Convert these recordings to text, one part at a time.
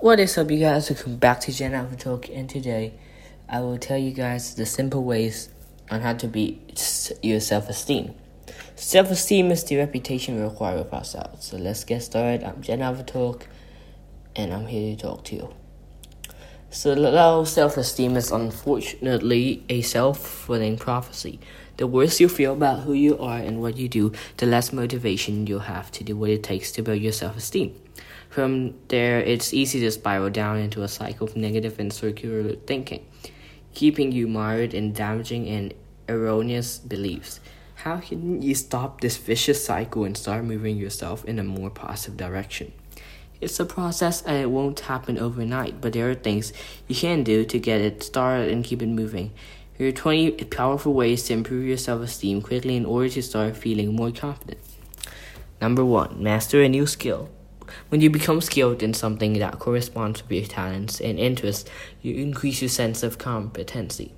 What is up, you guys? Welcome back to Jen Alpha Talk, and today I will tell you guys the simple ways on how to beat your self-esteem. Self-esteem is the reputation we acquire with ourselves. So let's get started. I'm Jen Alpha Talk, and I'm here to talk to you. So low self-esteem is unfortunately a self-fulfilling prophecy. The worse you feel about who you are and what you do, the less motivation you'll have to do what it takes to build your self-esteem. From there, it's easy to spiral down into a cycle of negative and circular thinking, keeping you mired in damaging and erroneous beliefs. How can you stop this vicious cycle and start moving yourself in a more positive direction? It's a process and it won't happen overnight, but there are things you can do to get it started and keep it moving. Here are 20 powerful ways to improve your self-esteem quickly in order to start feeling more confident. Number 1. Master a new skill. When you become skilled in something that corresponds with your talents and interests, you increase your sense of competency.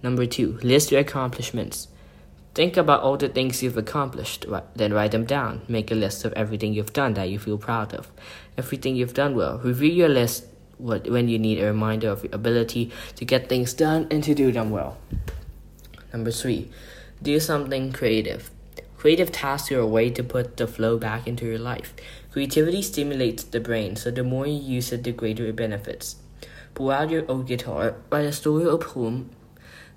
Number 2. List your accomplishments. Think about all the things you've accomplished, then write them down. Make a list of everything you've done that you feel proud of, everything you've done well. Review your list when you need a reminder of your ability to get things done and to do them well. Number 3, do something creative. Creative tasks are a way to put the flow back into your life. Creativity stimulates the brain, so the more you use it, the greater it benefits. Pull out your old guitar, write a story or poem,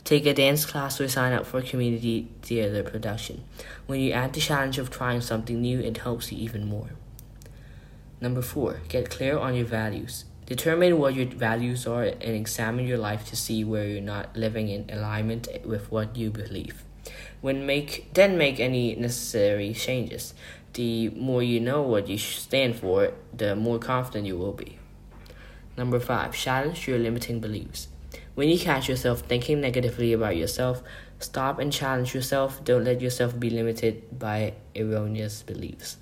take a dance class, or sign up for community theater production. When you add the challenge of trying something new, it helps you even more. Number 4, get clear on your values. Determine what your values are and examine your life to see where you're not living in alignment with what you believe. Then make any necessary changes. The more you know what you stand for, the more confident you will be. Number 5, challenge your limiting beliefs. When you catch yourself thinking negatively about yourself, stop and challenge yourself. Don't let yourself be limited by erroneous beliefs.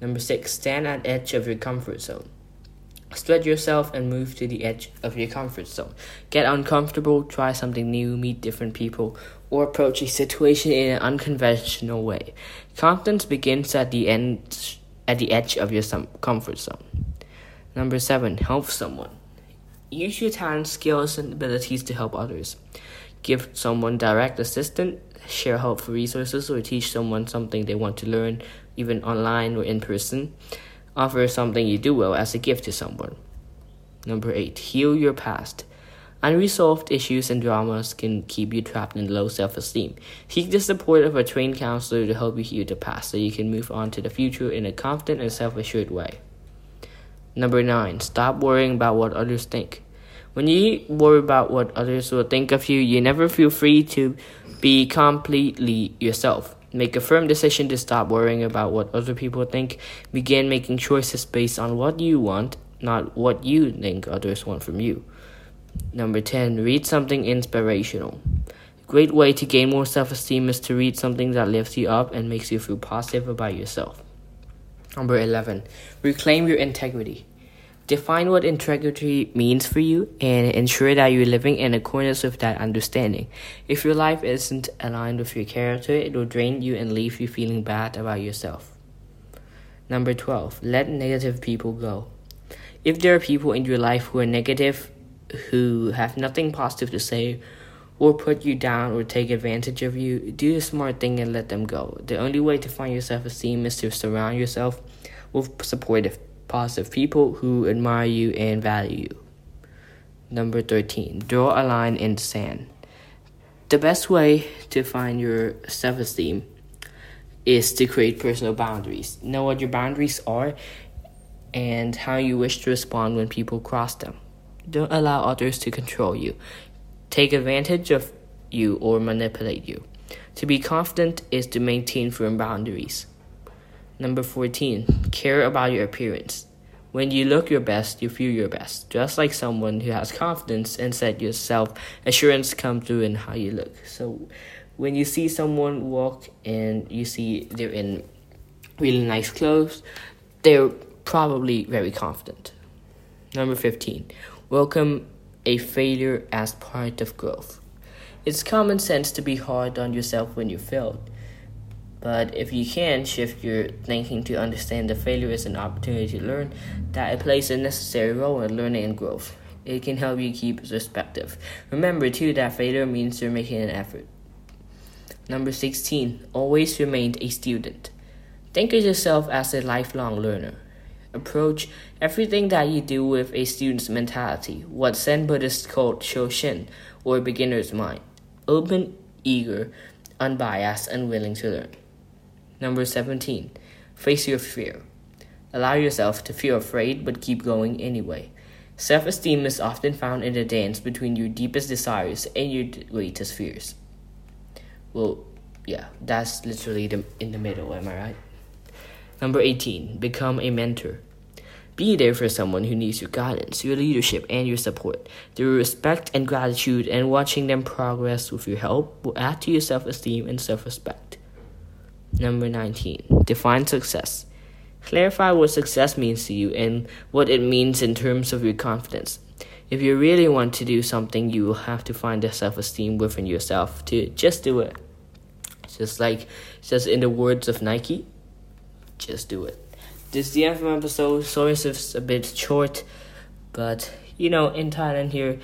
Number 6, stand at the edge of your comfort zone. Stretch yourself and move to the edge of your comfort zone. Get uncomfortable, try something new, meet different people, or approach a situation in an unconventional way. Confidence begins at the edge of your comfort zone. Number 7, help someone. Use your talents, skills, and abilities to help others. Give someone direct assistance, share helpful resources, or teach someone something they want to learn, even online or in person. Offer something you do well as a gift to someone. Number 8, heal your past. Unresolved issues and dramas can keep you trapped in low self-esteem. Seek the support of a trained counselor to help you heal the past so you can move on to the future in a confident and self-assured way. Number 9, stop worrying about what others think. When you worry about what others will think of you, you never feel free to be completely yourself. Make a firm decision to stop worrying about what other people think. Begin making choices based on what you want, not what you think others want from you. Number 10, read something inspirational. A great way to gain more self-esteem is to read something that lifts you up and makes you feel positive about yourself. Number 11, reclaim your integrity. Define what integrity means for you and ensure that you're living in accordance with that understanding. If your life isn't aligned with your character, it will drain you and leave you feeling bad about yourself. Number 12, let negative people go. If there are people in your life who are negative, who have nothing positive to say, or put you down or take advantage of you, do the smart thing and let them go. The only way to find your self-esteem is to surround yourself with supportive positive people who admire you and value you. Number 13, draw a line in the sand. The best way to find your self-esteem is to create personal boundaries. Know what your boundaries are and how you wish to respond when people cross them. Don't allow others to control you, take advantage of you, or manipulate you. To be confident is to maintain firm boundaries. Number 14, care about your appearance. When you look your best, you feel your best. Just like someone who has confidence and set yourself, assurance comes through in how you look. So when you see someone walk and you see they're in really nice clothes, they're probably very confident. Number 15, welcome a failure as part of growth. It's common sense to be hard on yourself when you failed. But if you can shift your thinking to understand that failure is an opportunity to learn, that it plays a necessary role in learning and growth. It can help you keep perspective. Remember, too, that failure means you're making an effort. Number 16. Always remain a student. Think of yourself as a lifelong learner. Approach everything that you do with a student's mentality, what Zen Buddhists called shoshin, or beginner's mind. Open, eager, unbiased, and willing to learn. Number 17. Face your fear. Allow yourself to feel afraid, but keep going anyway. Self-esteem is often found in the dance between your deepest desires and your greatest fears. Well, yeah, that's literally in the middle, am I right? Number 18. Become a mentor. Be there for someone who needs your guidance, your leadership, and your support. Through respect and gratitude and watching them progress with your help will add to your self-esteem and self-respect. Number 19. Define success. Clarify what success means to you and what it means in terms of your confidence. If you really want to do something, you will have to find the self-esteem within yourself to just do it. Just like, just in the words of Nike, just do it. This is the end of my episode. Sorry if it's a bit short, but you know, in Thailand here,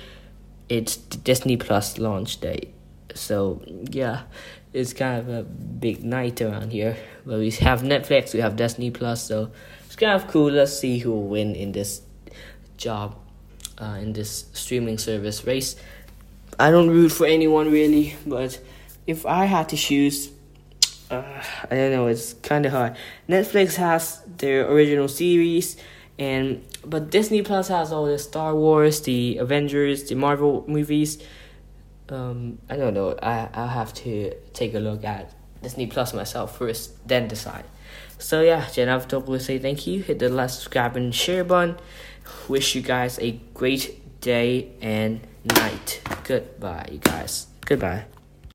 it's the Disney Plus launch day. So yeah, it's kind of a big night around here. But we have Netflix, we have Disney Plus, so it's kind of cool. Let's see who will win in this job, in this streaming service race. I don't root for anyone really, but if I had to choose, I don't know, it's kind of hard. Netflix has their original series, but Disney Plus has all the Star Wars, the Avengers, the Marvel movies. I don't know. I'll have to take a look at Disney Plus myself first, then decide. So yeah, Jen Alpha Talk will say thank you. Hit the like, subscribe, and share button. Wish you guys a great day and night. Goodbye, you guys. Goodbye.